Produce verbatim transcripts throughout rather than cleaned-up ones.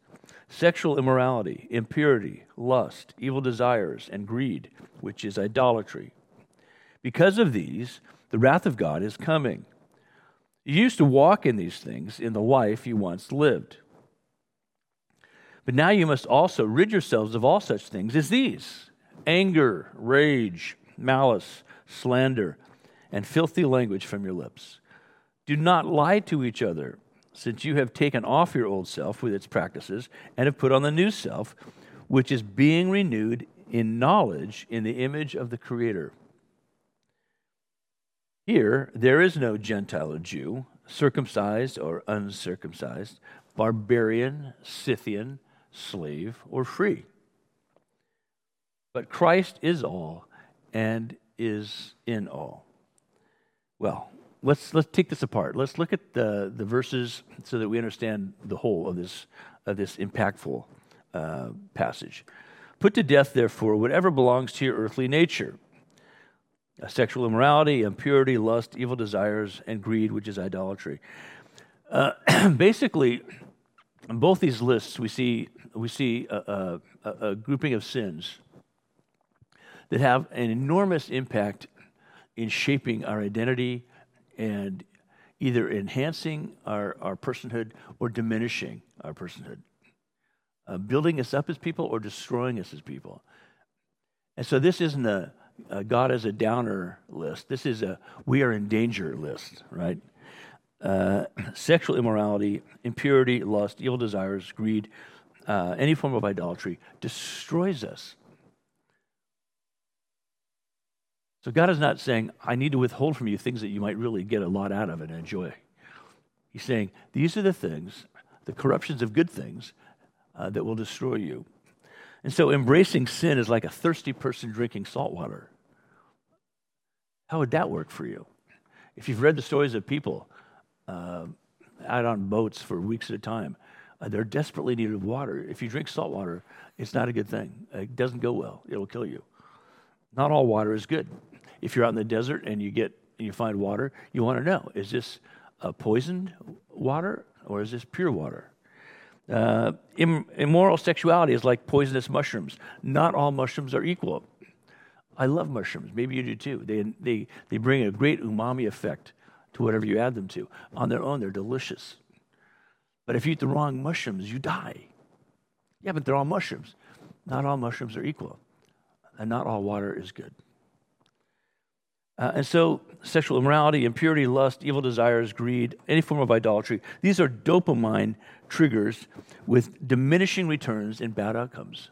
sexual immorality, impurity, lust, evil desires, and greed, which is idolatry. Because of these, the wrath of God is coming. You used to walk in these things in the life you once lived. But now you must also rid yourselves of all such things as these: anger, rage, malice, slander, and filthy language from your lips. Do not lie to each other, since you have taken off your old self with its practices and have put on the new self, which is being renewed in knowledge in the image of the Creator. Here, there is no Gentile or Jew, circumcised or uncircumcised, barbarian, Scythian, slave, or free. But Christ is all and is in all. Well, let's let's take this apart. Let's look at the, the verses so that we understand the whole of this of this impactful uh, passage. Put to death, therefore, whatever belongs to your earthly nature: sexual immorality, impurity, lust, evil desires, and greed, which is idolatry. Uh, basically, on both these lists, we see we see a, a, a grouping of sins that have an enormous impact in shaping our identity and either enhancing our, our personhood or diminishing our personhood, uh, building us up as people or destroying us as people. And so this isn't a, a God as a downer list. This is a we are in danger list, right? Uh, sexual immorality, impurity, lust, evil desires, greed, uh, any form of idolatry destroys us. So God is not saying, I need to withhold from you things that you might really get a lot out of and enjoy. He's saying, these are the things, the corruptions of good things, uh, that will destroy you. And so embracing sin is like a thirsty person drinking salt water. How would that work for you? If you've read the stories of people uh, out on boats for weeks at a time, uh, they're desperately needed water. If you drink salt water, it's not a good thing. It doesn't go well. It'll kill you. Not all water is good. If you're out in the desert and you get and you find water, you want to know, is this uh, poisoned water or is this pure water? Uh, im- immoral sexuality is like poisonous mushrooms. Not all mushrooms are equal. I love mushrooms. Maybe you do too. They they they bring a great umami effect to whatever you add them to. On their own, they're delicious. But if you eat the wrong mushrooms, you die. Yeah, but they're all mushrooms. Not all mushrooms are equal. And not all water is good. Uh, and so sexual immorality, impurity, lust, evil desires, greed, any form of idolatry, these are dopamine triggers with diminishing returns and bad outcomes.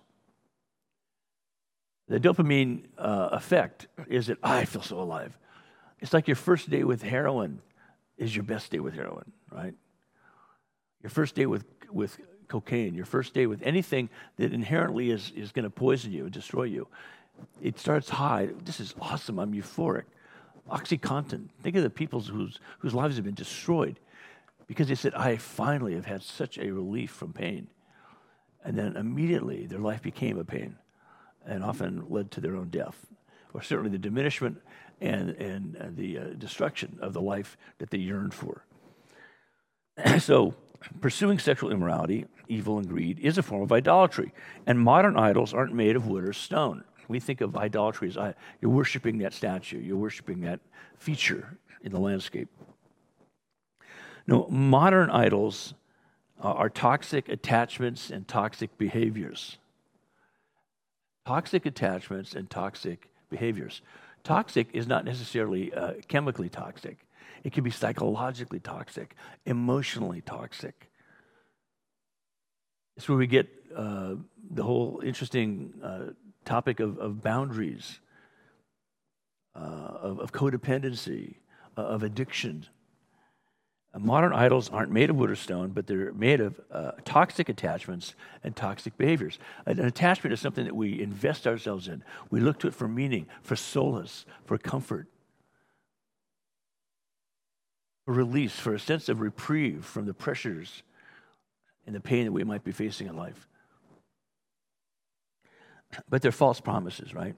The dopamine uh, effect is that, oh, I feel so alive. It's like your first day with heroin is your best day with heroin, right? Your first day with with cocaine, your first day with anything that inherently is, is going to poison you and destroy you. It starts high. This is awesome. I'm euphoric. Oxycontin. Think of the people whose whose lives have been destroyed because they said, I finally have had such a relief from pain. And then immediately their life became a pain and often led to their own death, or certainly the diminishment and, and, and the uh, destruction of the life that they yearned for. So pursuing sexual immorality, evil, and greed is a form of idolatry. And modern idols aren't made of wood or stone. We think of idolatry as uh, you're worshiping that statue, you're worshiping that feature in the landscape. No, modern idols uh, are toxic attachments and toxic behaviors. Toxic attachments and toxic behaviors. Toxic is not necessarily uh, chemically toxic. It can be psychologically toxic, emotionally toxic. It's where we get uh, the whole interesting uh, topic of, of boundaries, uh, of, of codependency, uh, of addiction. Uh, modern idols aren't made of wood or stone, but they're made of uh, toxic attachments and toxic behaviors. An, an attachment is something that we invest ourselves in. We look to it for meaning, for solace, for comfort, for release, for a sense of reprieve from the pressures and the pain that we might be facing in life. But they're false promises, right?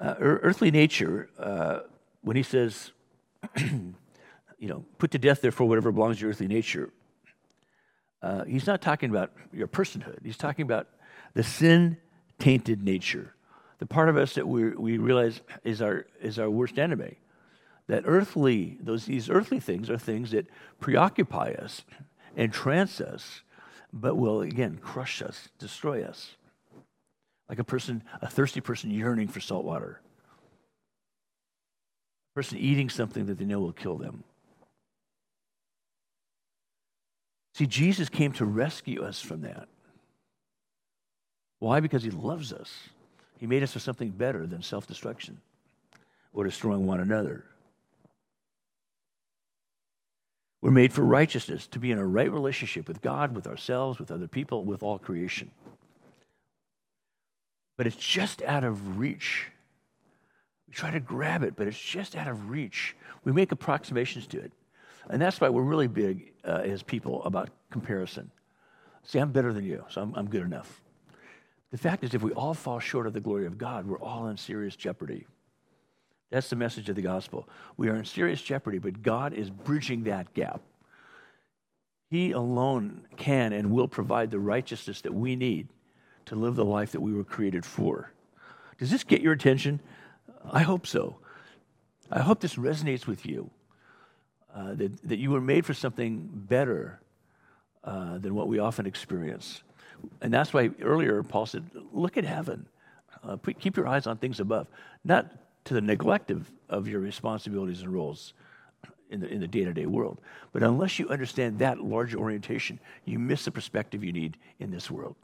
Uh, earthly nature, uh, when he says, you know, put to death, therefore, whatever belongs to your earthly nature, uh, he's not talking about your personhood. He's talking about the sin-tainted nature, the part of us that we we realize is our is our worst enemy. That earthly, those these earthly things are things that preoccupy us, entrance us, but will again crush us, destroy us. Like a person, a thirsty person yearning for salt water. A person eating something that they know will kill them. See, Jesus came to rescue us from that. Why? Because he loves us. He made us for something better than self-destruction or destroying one another. We're made for righteousness, to be in a right relationship with God, with ourselves, with other people, with all creation. But it's just out of reach. We try to grab it, but it's just out of reach. We make approximations to it. And that's why we're really big uh, as people about comparison. See, I'm better than you, so I'm, I'm good enough. The fact is, if we all fall short of the glory of God, we're all in serious jeopardy. That's the message of the gospel. We are in serious jeopardy, but God is bridging that gap. He alone can and will provide the righteousness that we need to live the life that we were created for. Does this get your attention? I hope so. I hope this resonates with you, uh, that, that you were made for something better uh, than what we often experience. And that's why earlier Paul said, look at heaven. Uh, keep your eyes on things above, not to the neglect of, of your responsibilities and roles in the in the day-to-day world. But unless you understand that larger orientation, you miss the perspective you need in this world.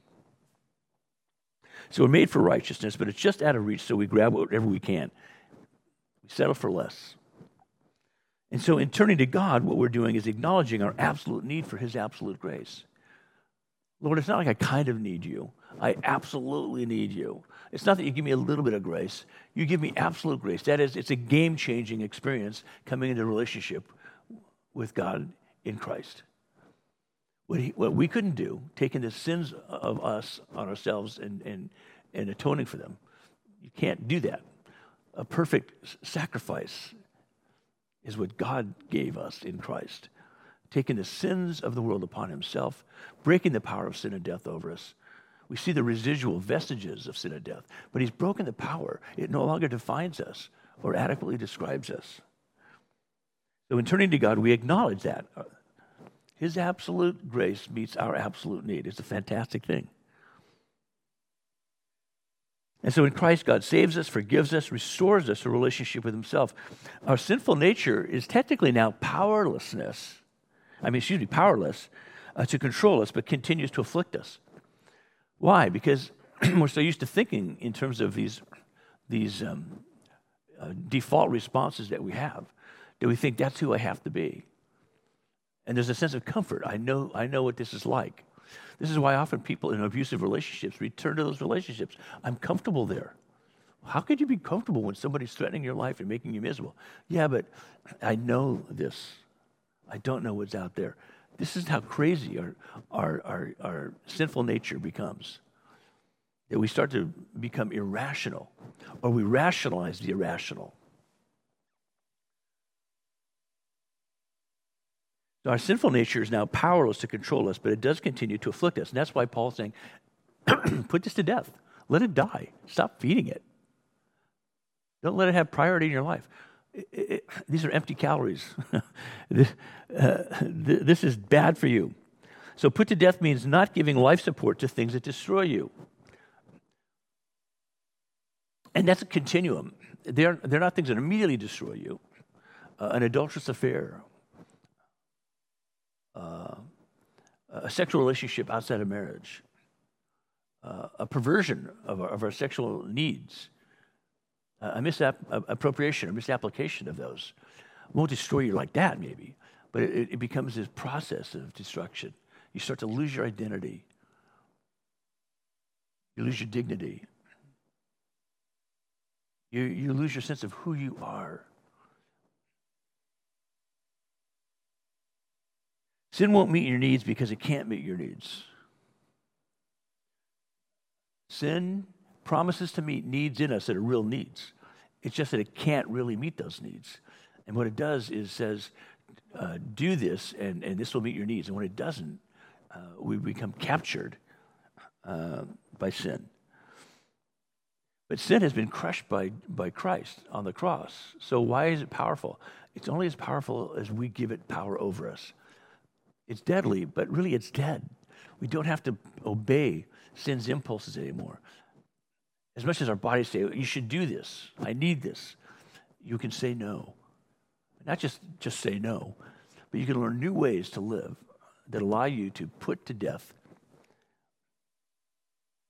So we're made for righteousness, but it's just out of reach, so we grab whatever we can. We settle for less. And so in turning to God, what we're doing is acknowledging our absolute need for his absolute grace. Lord, it's not like I kind of need you. I absolutely need you. It's not that you give me a little bit of grace. You give me absolute grace. That is, it's a game-changing experience coming into relationship with God in Christ. What, he, what we couldn't do, taking the sins of us on ourselves and, and, and atoning for them, you can't do that. A perfect sacrifice is what God gave us in Christ, taking the sins of the world upon himself, breaking the power of sin and death over us. We see the residual vestiges of sin and death, but he's broken the power. It no longer defines us or adequately describes us. So in turning to God, we acknowledge that. His absolute grace meets our absolute need. It's a fantastic thing. And so in Christ, God saves us, forgives us, restores us to a relationship with himself. Our sinful nature is technically now powerlessness. I mean, excuse me, powerless uh, to control us, but continues to afflict us. Why? Because we're so used to thinking in terms of these these um, uh, default responses that we have, that we think that's who I have to be. And there's a sense of comfort. I know I know what this is like. This is why often people in abusive relationships return to those relationships. I'm comfortable there. How could you be comfortable when somebody's threatening your life and making you miserable? Yeah, but I know this. I don't know what's out there. This is how crazy our, our our our sinful nature becomes. That we start to become irrational, or we rationalize the irrational. So our sinful nature is now powerless to control us, but it does continue to afflict us. And that's why Paul's saying, put this to death. Let it die. Stop feeding it. Don't let it have priority in your life. It, it, these are empty calories. this, uh, th- this is bad for you. So put to death means not giving life support to things that destroy you. And that's a continuum. They're, they're not things that immediately destroy you. Uh, an adulterous affair. Uh, a sexual relationship outside of marriage. Uh, a perversion of our, of our sexual needs. Uh, a misappropriation or misapplication of those won't destroy you like that, maybe, but it, it becomes this process of destruction. You start to lose your identity. You lose your dignity. You you lose your sense of who you are. Sin won't meet your needs because it can't meet your needs. Sin promises to meet needs in us that are real needs. It's just that it can't really meet those needs. And what it does is says, uh, do this, and, and this will meet your needs. And when it doesn't, uh, we become captured uh, by sin. But sin has been crushed by, by Christ on the cross. So why is it powerful? It's only as powerful as we give it power over us. It's deadly, but really it's dead. We don't have to obey sin's impulses anymore. As much as our bodies say, you should do this, I need this, you can say no. Not just, just say no, but you can learn new ways to live that allow you to put to death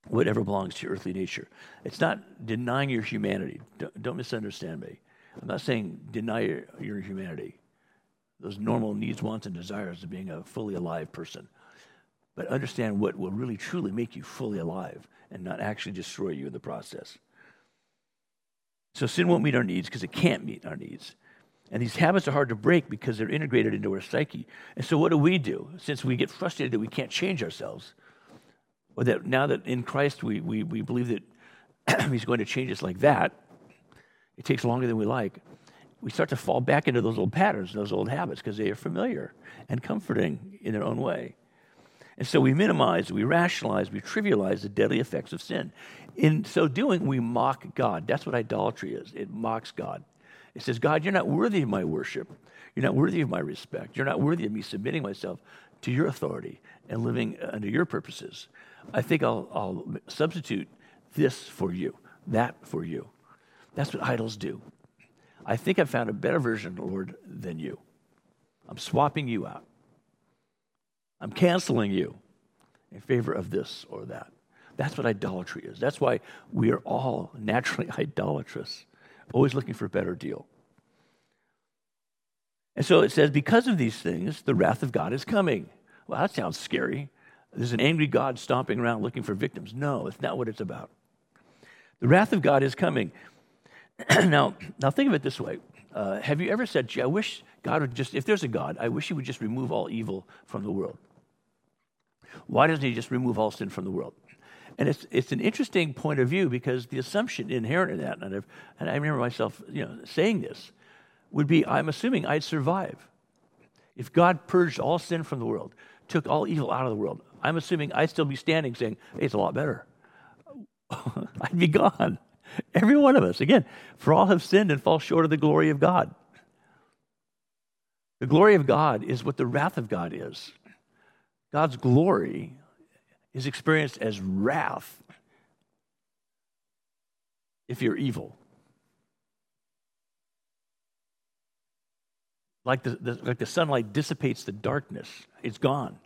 whatever belongs to your earthly nature. It's not denying your humanity. Don't, don't misunderstand me. I'm not saying deny your, your humanity, those normal needs, wants, and desires of being a fully alive person. But understand what will really truly make you fully alive and not actually destroy you in the process. So sin won't meet our needs because it can't meet our needs. And these habits are hard to break because they're integrated into our psyche. And so what do we do? Since we get frustrated that we can't change ourselves, or that now that in Christ we we, we believe that he's going to change us like that, it takes longer than we like, we start to fall back into those old patterns, those old habits, because they are familiar and comforting in their own way. And so we minimize, we rationalize, we trivialize the deadly effects of sin. In so doing, we mock God. That's what idolatry is. It mocks God. It says, God, you're not worthy of my worship. You're not worthy of my respect. You're not worthy of me submitting myself to your authority and living under your purposes. I think I'll, I'll substitute this for you, that for you. That's what idols do. I think I found a better version, Lord, than you. I'm swapping you out. I'm canceling you in favor of this or that. That's what idolatry is. That's why we are all naturally idolatrous, always looking for a better deal. And so it says, because of these things, the wrath of God is coming. Well, that sounds scary. There's an angry God stomping around looking for victims. No, it's not what it's about. The wrath of God is coming. Now, now think of it this way. Uh, have you ever said, gee, I wish God would just, if there's a God, I wish he would just remove all evil from the world. Why doesn't he just remove all sin from the world? And it's it's an interesting point of view, because the assumption inherent in that, and, I've, and I remember myself you know, saying this, would be, I'm assuming I'd survive. If God purged all sin from the world, took all evil out of the world, I'm assuming I'd still be standing saying, hey, it's a lot better. I'd be gone. Every one of us, again, for all have sinned and fall short of the glory of God. The glory of God is what the wrath of God is. God's glory is experienced as wrath if you're evil. Like the, the, like the sunlight dissipates the darkness, it's gone.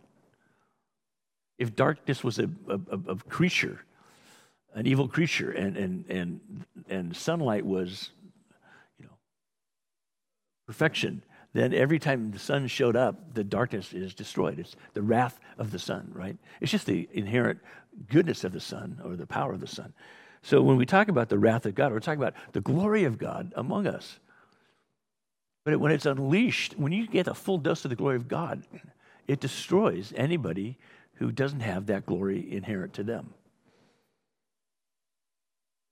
If darkness was a, a, a creature, an evil creature, and and and and sunlight was, you know, perfection, then every time the sun showed up, the darkness is destroyed. It's the wrath of the sun, right? It's just the inherent goodness of the sun, or the power of the sun. So when we talk about the wrath of God, we're talking about the glory of God among us. But when it's unleashed, when you get a full dose of the glory of God, it destroys anybody who doesn't have that glory inherent to them.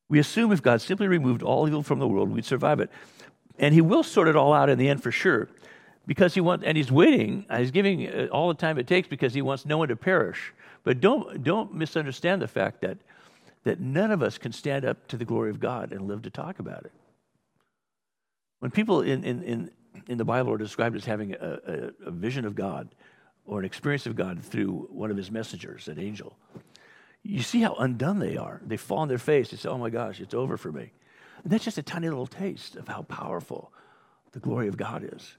We assume if God simply removed all evil from the world, we'd survive it. And he will sort it all out in the end for sure, because he wants, and he's waiting, he's giving all the time it takes, because he wants no one to perish. But don't don't misunderstand the fact that that none of us can stand up to the glory of God and live to talk about it. When people in in, in, in the Bible are described as having a, a, a vision of God or an experience of God through one of his messengers, an angel, you see how undone they are. They fall on their face. They say, oh my gosh, it's over for me. And that's just a tiny little taste of how powerful the glory of God is.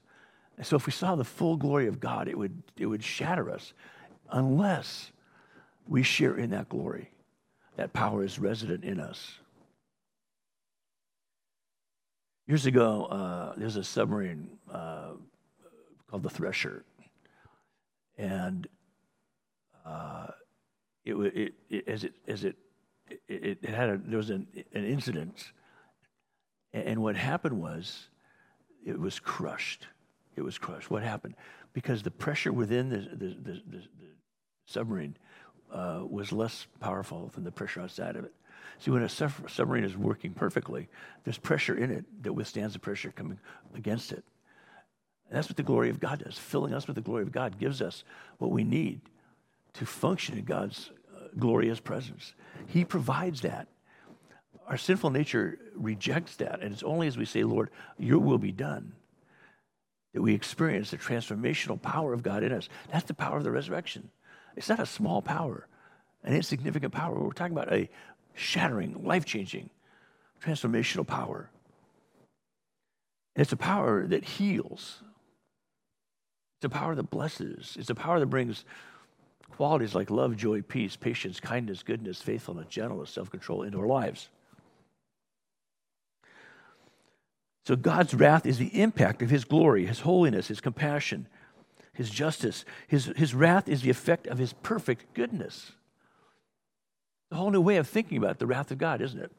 And so if we saw the full glory of God, it would it would shatter us, unless we share in that glory. That power is resident in us. Years ago, uh, there's a submarine uh, called the Thresher. And uh It, it, it as it as it it, it had a, there was an, an incident, and what happened was, it was crushed. It was crushed. What happened? Because the pressure within the the, the, the, the submarine uh, was less powerful than the pressure outside of it. See, when a submarine is working perfectly, there's pressure in it that withstands the pressure coming against it. And that's what the glory of God does. Filling us with the glory of God gives us what we need to function in God's uh, glorious presence. He provides that. Our sinful nature rejects that, and it's only as we say, Lord, your will be done, that we experience the transformational power of God in us. That's the power of the resurrection. It's not a small power, an insignificant power. We're talking about a shattering, life-changing, transformational power. And it's a power that heals. It's a power that blesses. It's a power that brings qualities like love, joy, peace, patience, kindness, goodness, faithfulness, gentleness, self-control into our lives. So God's wrath is the impact of his glory, his holiness, his compassion, his justice. His, his wrath is the effect of his perfect goodness. A whole new way of thinking about the wrath of God, isn't it?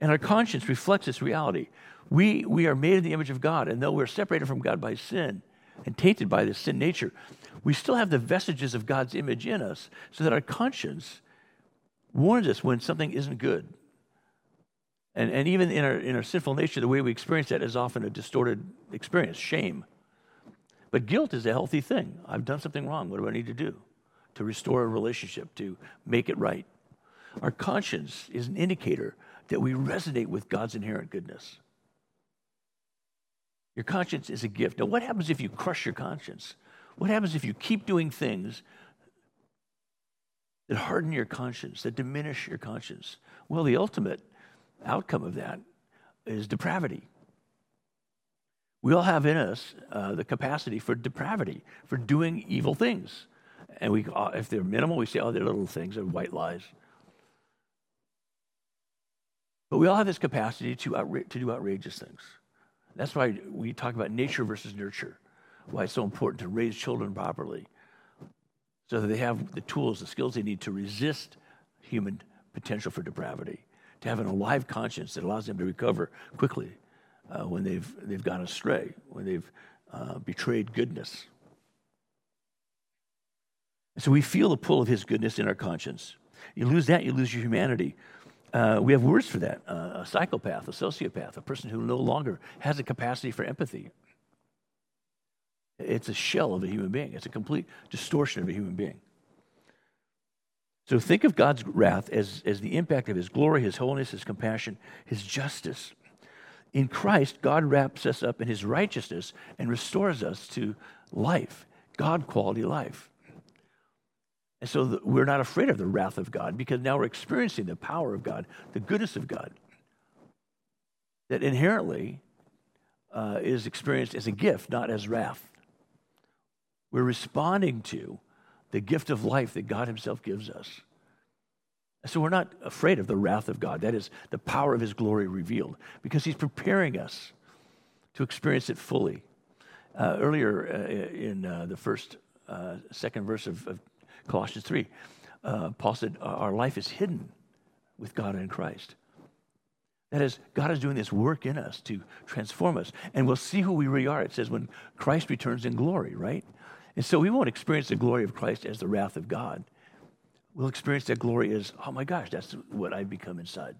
And our conscience reflects this reality. We we are made in the image of God, and though we're separated from God by sin and tainted by this sin nature, we still have the vestiges of God's image in us, so that our conscience warns us when something isn't good. And and even in our in our sinful nature, the way we experience that is often a distorted experience, shame. But guilt is a healthy thing. I've done something wrong. What do I need to do to restore a relationship, to make it right? Our conscience is an indicator that we resonate with God's inherent goodness. Your conscience is a gift. Now, what happens if you crush your conscience? What happens if you keep doing things that harden your conscience, that diminish your conscience? Well, the ultimate outcome of that is depravity. We all have in us uh, the capacity for depravity, for doing evil things. And we, uh, if they're minimal, we say, oh, they're little things, they're white lies. But we all have this capacity to, outra- to do outrageous things. That's why we talk about nature versus nurture, why it's so important to raise children properly so that they have the tools, the skills they need to resist human potential for depravity, to have an alive conscience that allows them to recover quickly uh, when they've they've gone astray, when they've uh, betrayed goodness. And so we feel the pull of his goodness in our conscience. You lose that, you lose your humanity. Uh, we have words for that, uh, a psychopath, a sociopath, a person who no longer has a capacity for empathy. It's a shell of a human being. It's a complete distortion of a human being. So think of God's wrath as, as the impact of his glory, his holiness, his compassion, his justice. In Christ, God wraps us up in his righteousness and restores us to life, God-quality life. And so we're not afraid of the wrath of God because now we're experiencing the power of God, the goodness of God, that inherently uh, is experienced as a gift, not as wrath. We're responding to the gift of life that God himself gives us. So we're not afraid of the wrath of God. That is the power of his glory revealed because he's preparing us to experience it fully. Uh, earlier uh, in uh, the first, uh, second verse of, of Colossians three, uh, Paul said, our life is hidden with God in Christ. That is, God is doing this work in us to transform us, and we'll see who we really are. It says when Christ returns in glory, right? And so we won't experience the glory of Christ as the wrath of God. We'll experience that glory as, oh my gosh, that's what I've become inside.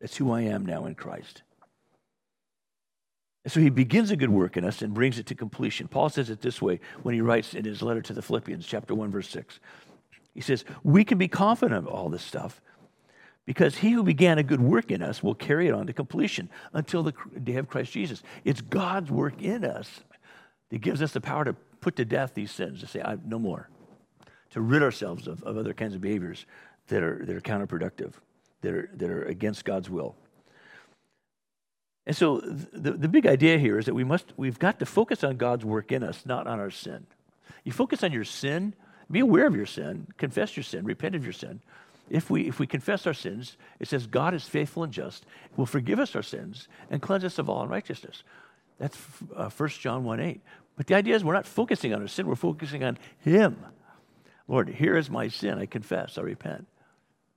That's who I am now in Christ. So he begins a good work in us and brings it to completion. Paul says it this way when he writes in his letter to the Philippians, chapter one, verse six. He says, we can be confident of all this stuff because he who began a good work in us will carry it on to completion until the day of Christ Jesus. It's God's work in us that gives us the power to put to death these sins, to say, I, no more, to rid ourselves of, of other kinds of behaviors that are that are counterproductive, that are, that are against God's will. And so the, the big idea here is that we must, we've got to focus on God's work in us, not on our sin. You focus on your sin, be aware of your sin, confess your sin, repent of your sin. If we if we confess our sins, it says God is faithful and just, will forgive us our sins and cleanse us of all unrighteousness. That's uh, First John one eight. But the idea is we're not focusing on our sin, we're focusing on him. Lord, here is my sin, I confess, I repent.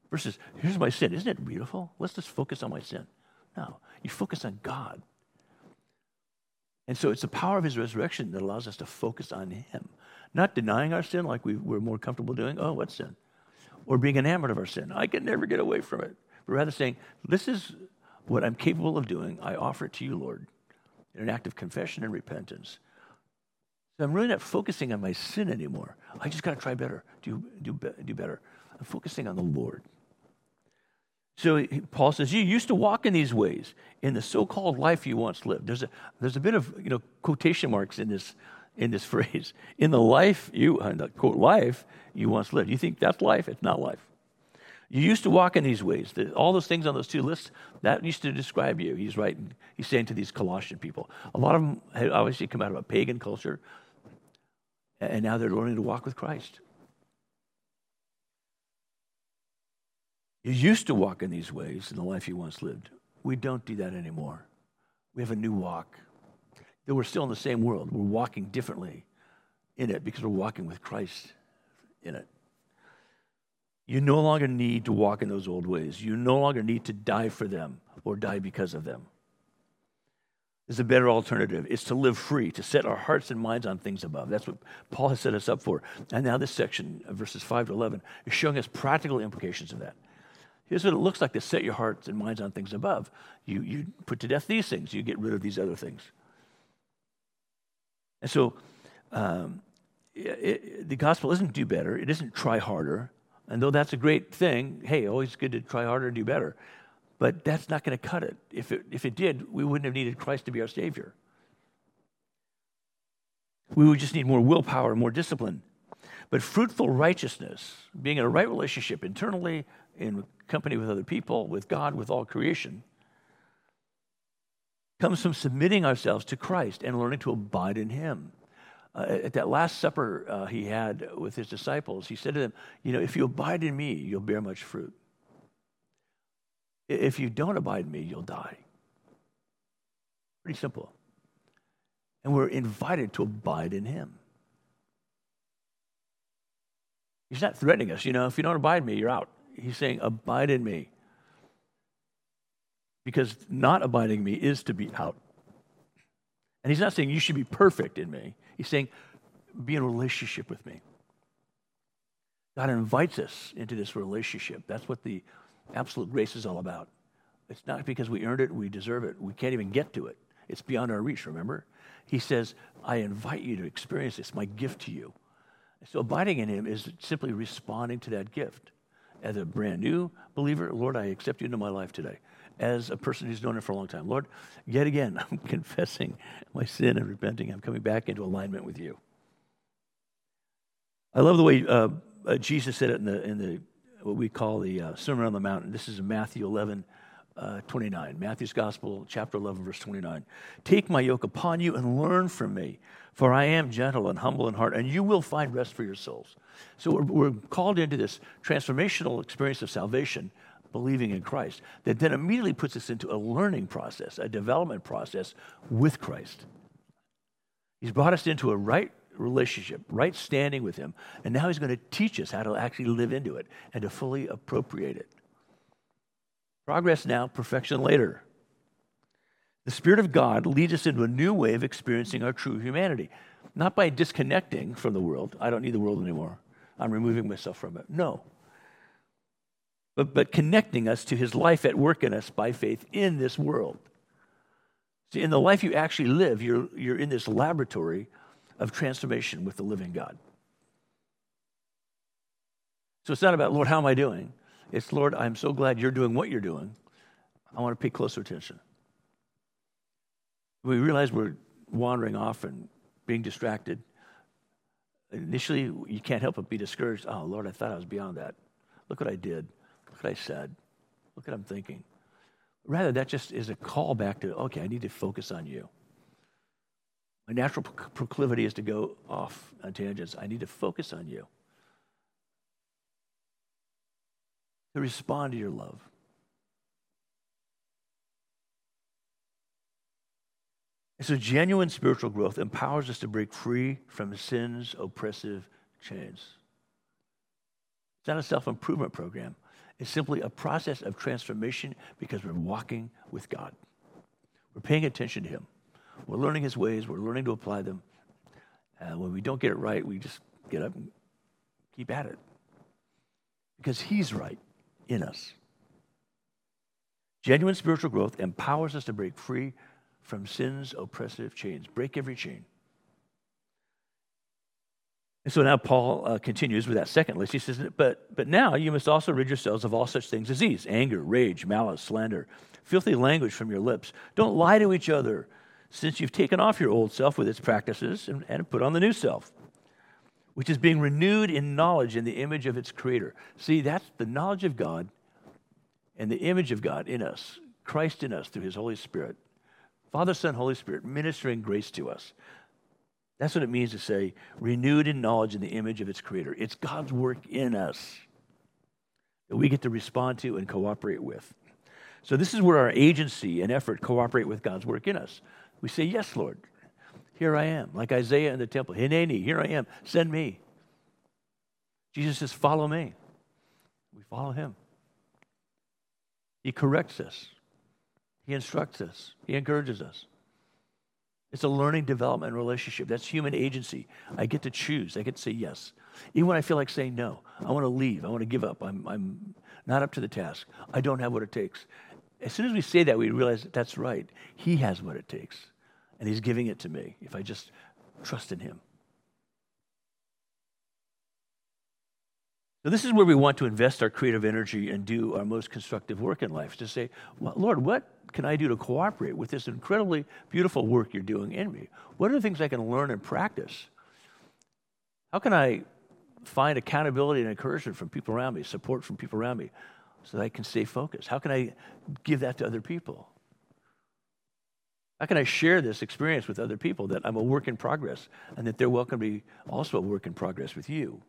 Versus, here's my sin, isn't it beautiful? Let's just focus on my sin. No, you focus on God. And so it's the power of his resurrection that allows us to focus on him, not denying our sin like we, we're more comfortable doing, oh, what sin? Or being enamored of our sin. I can never get away from it. But rather saying, this is what I'm capable of doing. I offer it to you, Lord, in an act of confession and repentance. So I'm really not focusing on my sin anymore. I just got to try better, do, do, do better. I'm focusing on the Lord. So Paul says, you used to walk in these ways in the so-called life you once lived. There's a there's a bit of, you know, quotation marks in this in this phrase. In the life you in the quote life you once lived. You think that's life? It's not life. You used to walk in these ways. The, all those things on those two lists that used to describe you. He's writing. He's saying to these Colossian people. A lot of them had obviously come out of a pagan culture, and now they're learning to walk with Christ. You used to walk in these ways in the life you once lived. We don't do that anymore. We have a new walk. Though we're still in the same world, we're walking differently in it because we're walking with Christ in it. You no longer need to walk in those old ways. You no longer need to die for them or die because of them. There's a better alternative. It's to live free, to set our hearts and minds on things above. That's what Paul has set us up for. And now this section, verses five to eleven, is showing us practical implications of that. Here's what it looks like to set your hearts and minds on things above. You you put to death these things. You get rid of these other things. And so um, it, it, the gospel isn't do better. It isn't try harder. And though that's a great thing, hey, always good to try harder and do better. But that's not going to cut it. If it if it did, we wouldn't have needed Christ to be our Savior. We would just need more willpower, more discipline. But fruitful righteousness, being in a right relationship internally, in company with other people, with God, with all creation, comes from submitting ourselves to Christ and learning to abide in Him. Uh, at that Last Supper uh, he had with his disciples, he said to them, you know, if you abide in me, you'll bear much fruit. If you don't abide in me, you'll die. Pretty simple. And we're invited to abide in Him. He's not threatening us, you know, if you don't abide in me, you're out. He's saying, abide in me. Because not abiding in me is to be out. And he's not saying you should be perfect in me. He's saying, be in a relationship with me. God invites us into this relationship. That's what the absolute grace is all about. It's not because we earned it, we deserve it. We can't even get to it. It's beyond our reach, remember? He says, I invite you to experience this, my gift to you. So abiding in him is simply responding to that gift. As a brand new believer, Lord, I accept you into my life today. As a person who's known it for a long time, Lord, yet again, I'm confessing my sin and repenting. I'm coming back into alignment with you. I love the way uh, uh, Jesus said it in the in the what we call the uh, Sermon on the Mount. This is Matthew eleven, uh, twenty-nine. Matthew's Gospel, chapter eleven, verse twenty-nine. Take my yoke upon you and learn from me, for I am gentle and humble in heart, and you will find rest for your souls. So we're, we're called into this transformational experience of salvation, believing in Christ, that then immediately puts us into a learning process, a development process with Christ. He's brought us into a right relationship, right standing with him, and now he's going to teach us how to actually live into it and to fully appropriate it. Progress now, perfection later. The Spirit of God leads us into a new way of experiencing our true humanity, not by disconnecting from the world. I don't need the world anymore. I'm removing myself from it. No. But, but connecting us to his life at work in us by faith in this world. See, in the life you actually live, you're, you're in this laboratory of transformation with the living God. So it's not about, Lord, how am I doing? It's, Lord, I'm so glad you're doing what you're doing. I want to pay closer attention. We realize we're wandering off and being distracted. Initially, you can't help but be discouraged. Oh, Lord, I thought I was beyond that. Look what I did. Look what I said. Look what I'm thinking. Rather, that just is a call back to, okay, I need to focus on you. My natural proclivity is to go off on tangents. I need to focus on you. To respond to your love. So genuine spiritual growth empowers us to break free from sin's oppressive chains. It's not a self-improvement program. It's simply a process of transformation because we're walking with God. We're paying attention to him. We're learning his ways. We're learning to apply them. And when we don't get it right, we just get up and keep at it because he's right in us. Genuine spiritual growth empowers us to break free from sin's oppressive chains. Break every chain. And so now Paul uh, continues with that second list. He says, but, but now you must also rid yourselves of all such things as these, anger, rage, malice, slander, filthy language from your lips. Don't lie to each other, since you've taken off your old self with its practices and, and put on the new self, which is being renewed in knowledge in the image of its creator. See, that's the knowledge of God and the image of God in us, Christ in us through his Holy Spirit. Father, Son, Holy Spirit, ministering grace to us. That's what it means to say, renewed in knowledge in the image of its creator. It's God's work in us that we get to respond to and cooperate with. So this is where our agency and effort cooperate with God's work in us. We say, yes, Lord, here I am. Like Isaiah in the temple, Hineni, here I am, send me. Jesus says, follow me. We follow him. He corrects us. He instructs us. He encourages us. It's a learning, development, relationship. That's human agency. I get to choose. I get to say yes. Even when I feel like saying no, I want to leave. I want to give up. I'm, I'm not up to the task. I don't have what it takes. As soon as we say that, we realize that that's right. He has what it takes, and he's giving it to me if I just trust in him. So this is where we want to invest our creative energy and do our most constructive work in life, to say, well, Lord, what can I do to cooperate with this incredibly beautiful work you're doing in me? What are the things I can learn and practice? How can I find accountability and encouragement from people around me, support from people around me, so that I can stay focused? How can I give that to other people? How can I share this experience with other people, that I'm a work in progress and that they're welcome to be also a work in progress with you?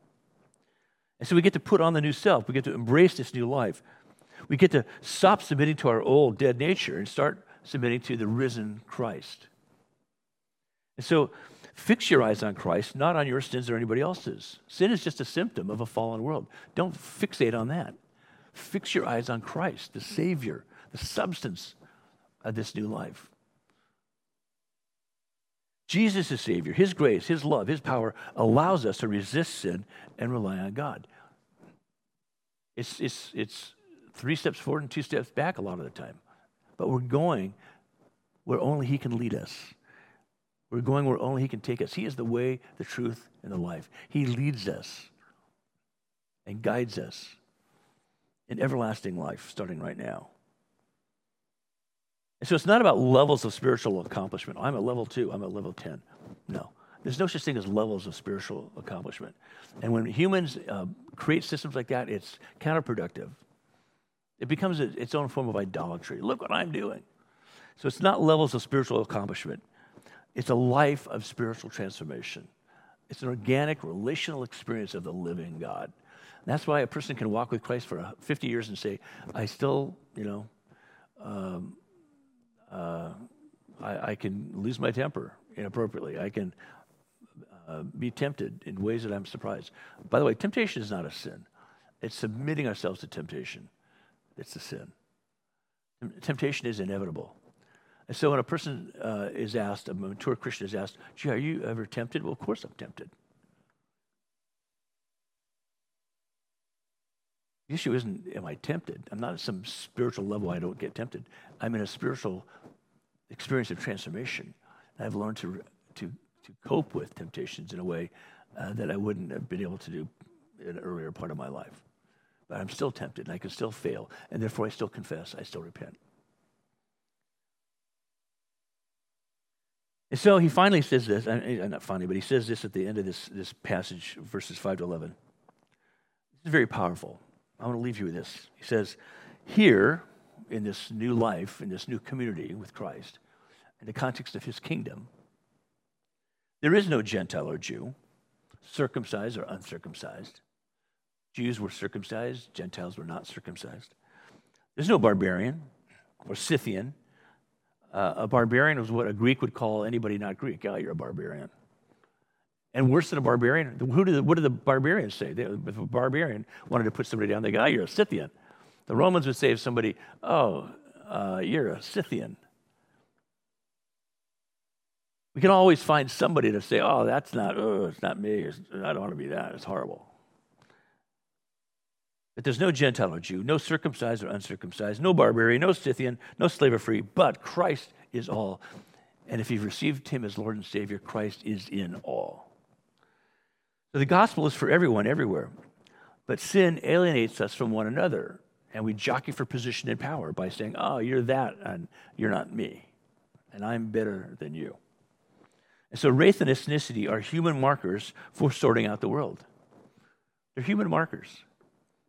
And so we get to put on the new self. We get to embrace this new life. We get to stop submitting to our old dead nature and start submitting to the risen Christ. And so fix your eyes on Christ, not on your sins or anybody else's. Sin is just a symptom of a fallen world. Don't fixate on that. Fix your eyes on Christ, the Savior, the substance of this new life. Jesus is Savior. His grace, his love, his power allows us to resist sin and rely on God. It's, it's, it's three steps forward and two steps back a lot of the time. But we're going where only he can lead us. We're going where only he can take us. He is the way, the truth, and the life. He leads us and guides us in everlasting life, starting right now. And so it's not about levels of spiritual accomplishment. I'm at level two, I'm at level ten. No, there's no such thing as levels of spiritual accomplishment. And when humans uh, create systems like that, it's counterproductive. It becomes a, its own form of idolatry. Look what I'm doing. So it's not levels of spiritual accomplishment. It's a life of spiritual transformation. It's an organic, relational experience of the living God. And that's why a person can walk with Christ for fifty years and say, I still, you know, um, uh, I, I can lose my temper inappropriately. I can uh, be tempted in ways that I'm surprised. By the way, temptation is not a sin. It's submitting ourselves to temptation. It's a sin. Temptation is inevitable. And so when a person uh, is asked, a mature Christian is asked, gee, are you ever tempted? Well, of course I'm tempted. The issue isn't, am I tempted? I'm not at some spiritual level I don't get tempted. I'm in a spiritual experience of transformation. And I've learned to, to, to cope with temptations in a way uh, that I wouldn't have been able to do in an earlier part of my life. But I'm still tempted, and I can still fail, and therefore I still confess, I still repent. And so he finally says this, and not finally, but he says this at the end of this, this passage, verses five to eleven. This is very powerful. I want to leave you with this. He says, here, in this new life, in this new community with Christ, in the context of his kingdom, there is no Gentile or Jew, circumcised or uncircumcised. Jews were circumcised, Gentiles were not circumcised. There's no barbarian or Scythian. Uh, a barbarian was what a Greek would call anybody not Greek. Oh, you're a barbarian. And worse than a barbarian, who did the, what did the barbarians say? They, if a barbarian wanted to put somebody down, they go, oh, you're a Scythian. The Romans would say of somebody, oh, uh, you're a Scythian. We can always find somebody to say, oh, that's not, oh, it's not me. It's, I don't want to be that. It's horrible. That there's no Gentile or Jew, no circumcised or uncircumcised, no barbarian, no Scythian, no slave or free, but Christ is all. And if you've received him as Lord and Savior, Christ is in all. So the gospel is for everyone, everywhere. But sin alienates us from one another, and we jockey for position and power by saying, oh, you're that, and you're not me, and I'm better than you. And so race and ethnicity are human markers for sorting out the world. They're human markers.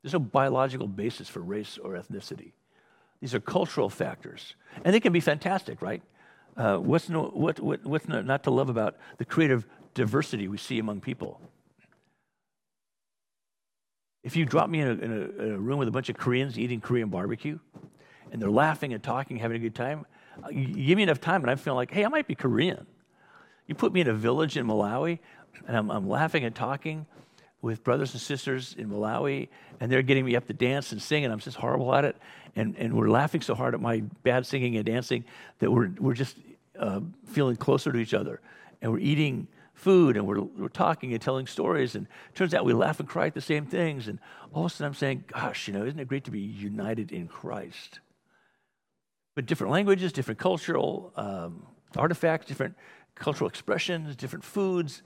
There's no biological basis for race or ethnicity. These are cultural factors. And they can be fantastic, right? Uh, what's no, what, what, what's no, not to love about the creative diversity we see among people? If you drop me in a, in a, in a room with a bunch of Koreans eating Korean barbecue, and they're laughing and talking, having a good time, you give me enough time and I'm feeling like, hey, I might be Korean. You put me in a village in Malawi, and I'm, I'm laughing and talking, with brothers and sisters in Malawi, and they're getting me up to dance and sing, and I'm just horrible at it. And and we're laughing so hard at my bad singing and dancing that we're we're just uh, feeling closer to each other. And we're eating food, and we're we're talking and telling stories. And it turns out we laugh and cry at the same things. And all of a sudden I'm saying, gosh, you know, isn't it great to be united in Christ? But different languages, different cultural um, artifacts, different cultural expressions, different foods,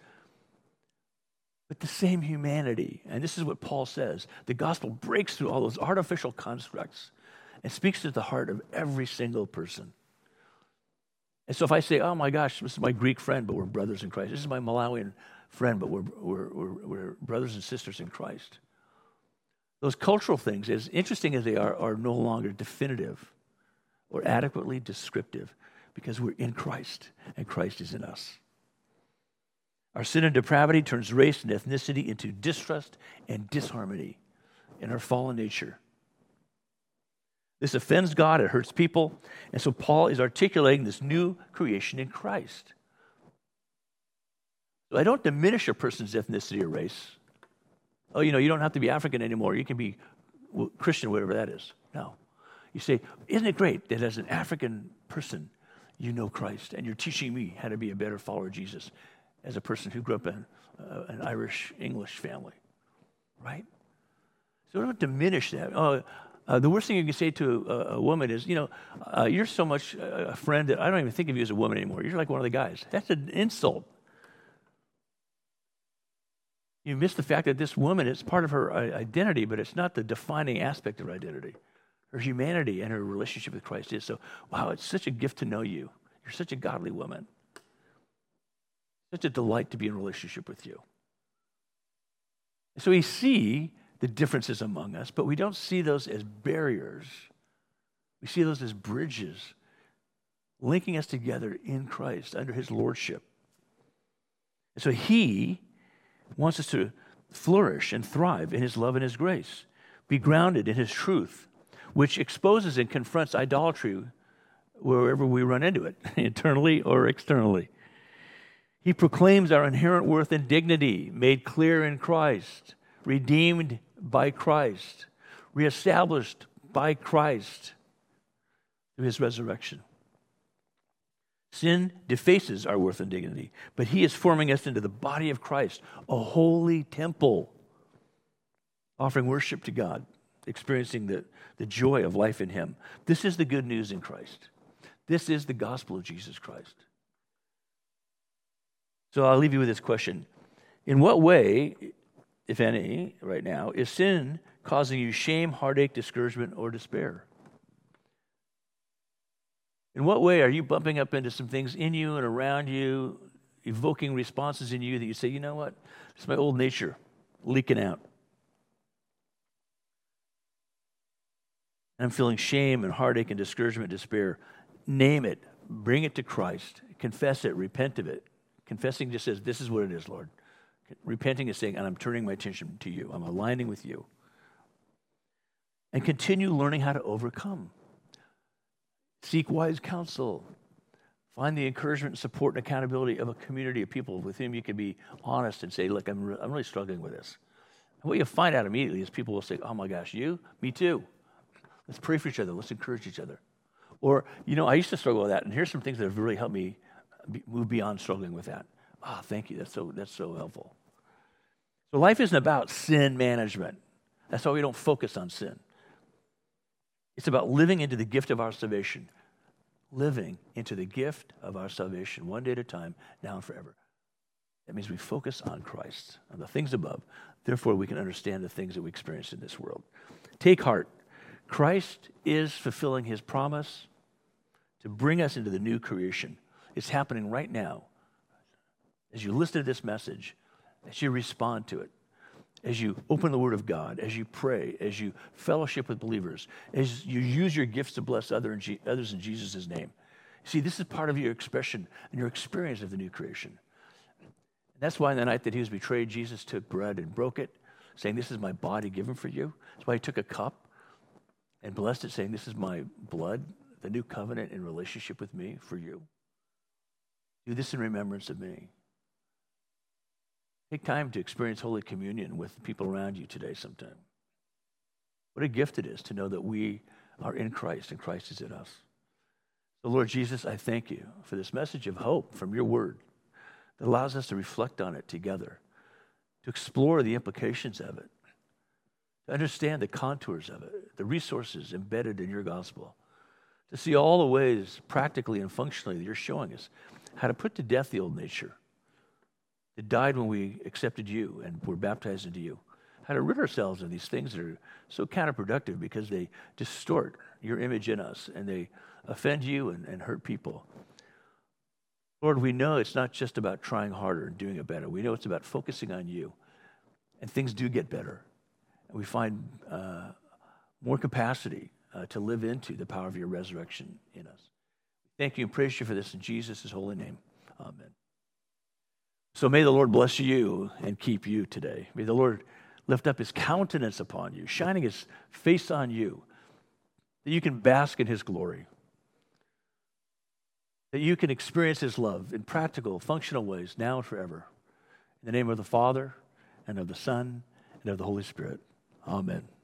but the same humanity. And this is what Paul says. The gospel breaks through all those artificial constructs and speaks to the heart of every single person. And so if I say, oh my gosh, this is my Greek friend, but we're brothers in Christ. This is my Malawian friend, but we're, we're, we're, we're brothers and sisters in Christ. Those cultural things, as interesting as they are, are no longer definitive or adequately descriptive because we're in Christ and Christ is in us. Our sin and depravity turns race and ethnicity into distrust and disharmony in our fallen nature. This offends God, it hurts people, and so Paul is articulating this new creation in Christ. So I don't diminish a person's ethnicity or race. Oh, you know, you don't have to be African anymore. You can be Christian, whatever that is. No. You say, isn't it great that as an African person, you know Christ, and you're teaching me how to be a better follower of Jesus as a person who grew up in uh, an Irish-English family, right? So don't diminish that. Oh, Uh, the worst thing you can say to a, a woman is, you know, uh, you're so much a friend that I don't even think of you as a woman anymore. You're like one of the guys. That's an insult. You miss the fact that this woman, it's part of her identity, but it's not the defining aspect of her identity. Her humanity and her relationship with Christ is. So, wow, it's such a gift to know you. You're such a godly woman. Such a delight to be in relationship with you. So we see the differences among us, but we don't see those as barriers. We see those as bridges linking us together in Christ under his lordship. And so he wants us to flourish and thrive in his love and his grace, be grounded in his truth, which exposes and confronts idolatry wherever we run into it, internally or externally. He proclaims our inherent worth and dignity made clear in Christ, redeemed by Christ, reestablished by Christ through his resurrection. Sin defaces our worth and dignity, but he is forming us into the body of Christ, a holy temple, offering worship to God, experiencing the, the joy of life in him. This is the good news in Christ. This is the gospel of Jesus Christ. So I'll leave you with this question. In what way, if any, right now, is sin causing you shame, heartache, discouragement, or despair? In what way are you bumping up into some things in you and around you, evoking responses in you that you say, you know what, it's my old nature leaking out. I'm feeling shame and heartache and discouragement, despair. Name it. Bring it to Christ. Confess it. Repent of it. Confessing just says, this is what it is, Lord. Repenting is saying, and I'm turning my attention to you. I'm aligning with you. And continue learning how to overcome. Seek wise counsel. Find the encouragement, support, and accountability of a community of people with whom you can be honest and say, look, I'm, re- I'm really struggling with this. And what you'll find out immediately is people will say, oh my gosh, you? Me too. Let's pray for each other. Let's encourage each other. Or, you know, I used to struggle with that, and here's some things that have really helped me move beyond struggling with that. Ah, thank you. That's so that's so helpful. So life isn't about sin management. That's why we don't focus on sin. It's about living into the gift of our salvation. Living into the gift of our salvation, one day at a time, now and forever. That means we focus on Christ, on the things above. Therefore, we can understand the things that we experience in this world. Take heart. Christ is fulfilling his promise to bring us into the new creation. It's happening right now. As you listen to this message, as you respond to it, as you open the Word of God, as you pray, as you fellowship with believers, as you use your gifts to bless other in G- others in Jesus' name. See, this is part of your expression and your experience of the new creation. And that's why on the night that he was betrayed, Jesus took bread and broke it, saying, this is my body given for you. That's why he took a cup and blessed it, saying, this is my blood, the new covenant in relationship with me for you. Do this in remembrance of me. Take time to experience Holy Communion with people around you today sometime. What a gift it is to know that we are in Christ and Christ is in us. So, Lord Jesus, I thank you for this message of hope from your word that allows us to reflect on it together, to explore the implications of it, to understand the contours of it, the resources embedded in your gospel, to see all the ways practically and functionally that you're showing us how to put to death the old nature that died when we accepted you and were baptized into you, how to rid ourselves of these things that are so counterproductive because they distort your image in us and they offend you and, and hurt people. Lord, we know it's not just about trying harder and doing it better. We know it's about focusing on you, and things do get better. And we find uh, more capacity uh, to live into the power of your resurrection in us. Thank you and praise you for this in Jesus' holy name. Amen. So may the Lord bless you and keep you today. May the Lord lift up his countenance upon you, shining his face on you, that you can bask in his glory, that you can experience his love in practical, functional ways now and forever. In the name of the Father, and of the Son, and of the Holy Spirit. Amen.